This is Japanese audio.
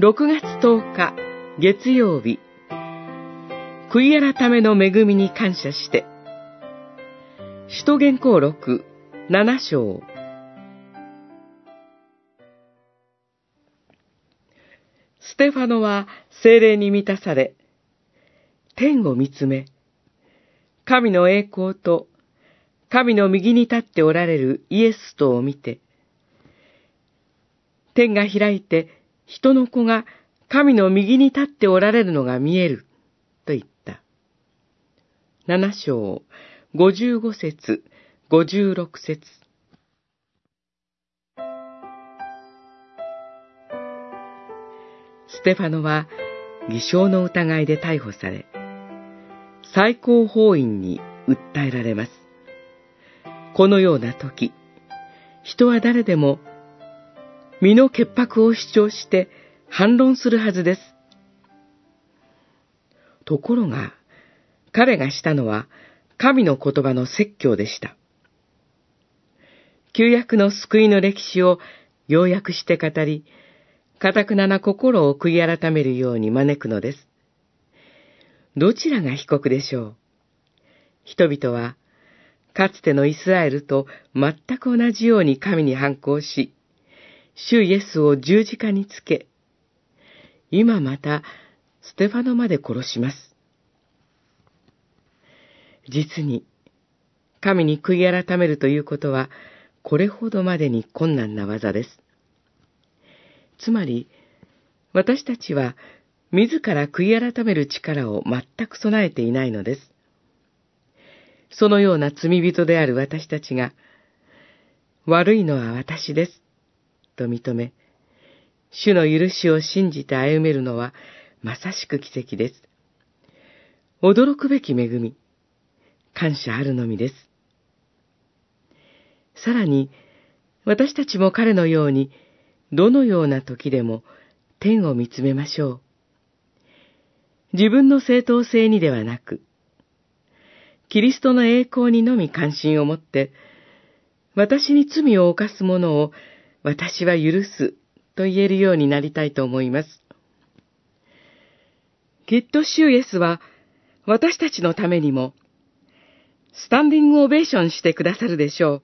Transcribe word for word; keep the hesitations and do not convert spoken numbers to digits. ろくがつとおか月曜日、悔い改めの恵みに感謝して、使徒言行録なな章。ステファノは聖霊に満たされ、天を見つめ、神の栄光と神の右に立っておられるイエスとを見て、天が開いて人の子が神の右に立っておられるのが見えると言った。なな章ごじゅうご節ごじゅうろく節。ステファノは偽証の疑いで逮捕され、最高法院に訴えられます。このような時、人は誰でも身の潔白を主張して反論するはずです。ところが、彼がしたのは神の言葉の説教でした。旧約の救いの歴史を要約して語り、固くなな心を悔い改めるように招くのです。どちらが被告でしょう。人々は、かつてのイスラエルと全く同じように神に反抗し、主イエスを十字架につけ、今またステファノまで殺します。実に、神に悔い改めるということは、これほどまでに困難な技です。つまり、私たちは、自ら悔い改める力を全く備えていないのです。そのような罪人である私たちが、悪いのは私です、と認め、主の許しを信じて歩めるのは、まさしく奇跡です。驚くべき恵み、感謝あるのみです。さらに、私たちも彼のように、どのような時でも天を見つめましょう。自分の正当性にではなく、キリストの栄光にのみ関心を持って、私に罪を犯す者を私は許すと言えるようになりたいと思います。きっと主イエスは私たちのためにも、スタンディングオベーションしてくださるでしょう。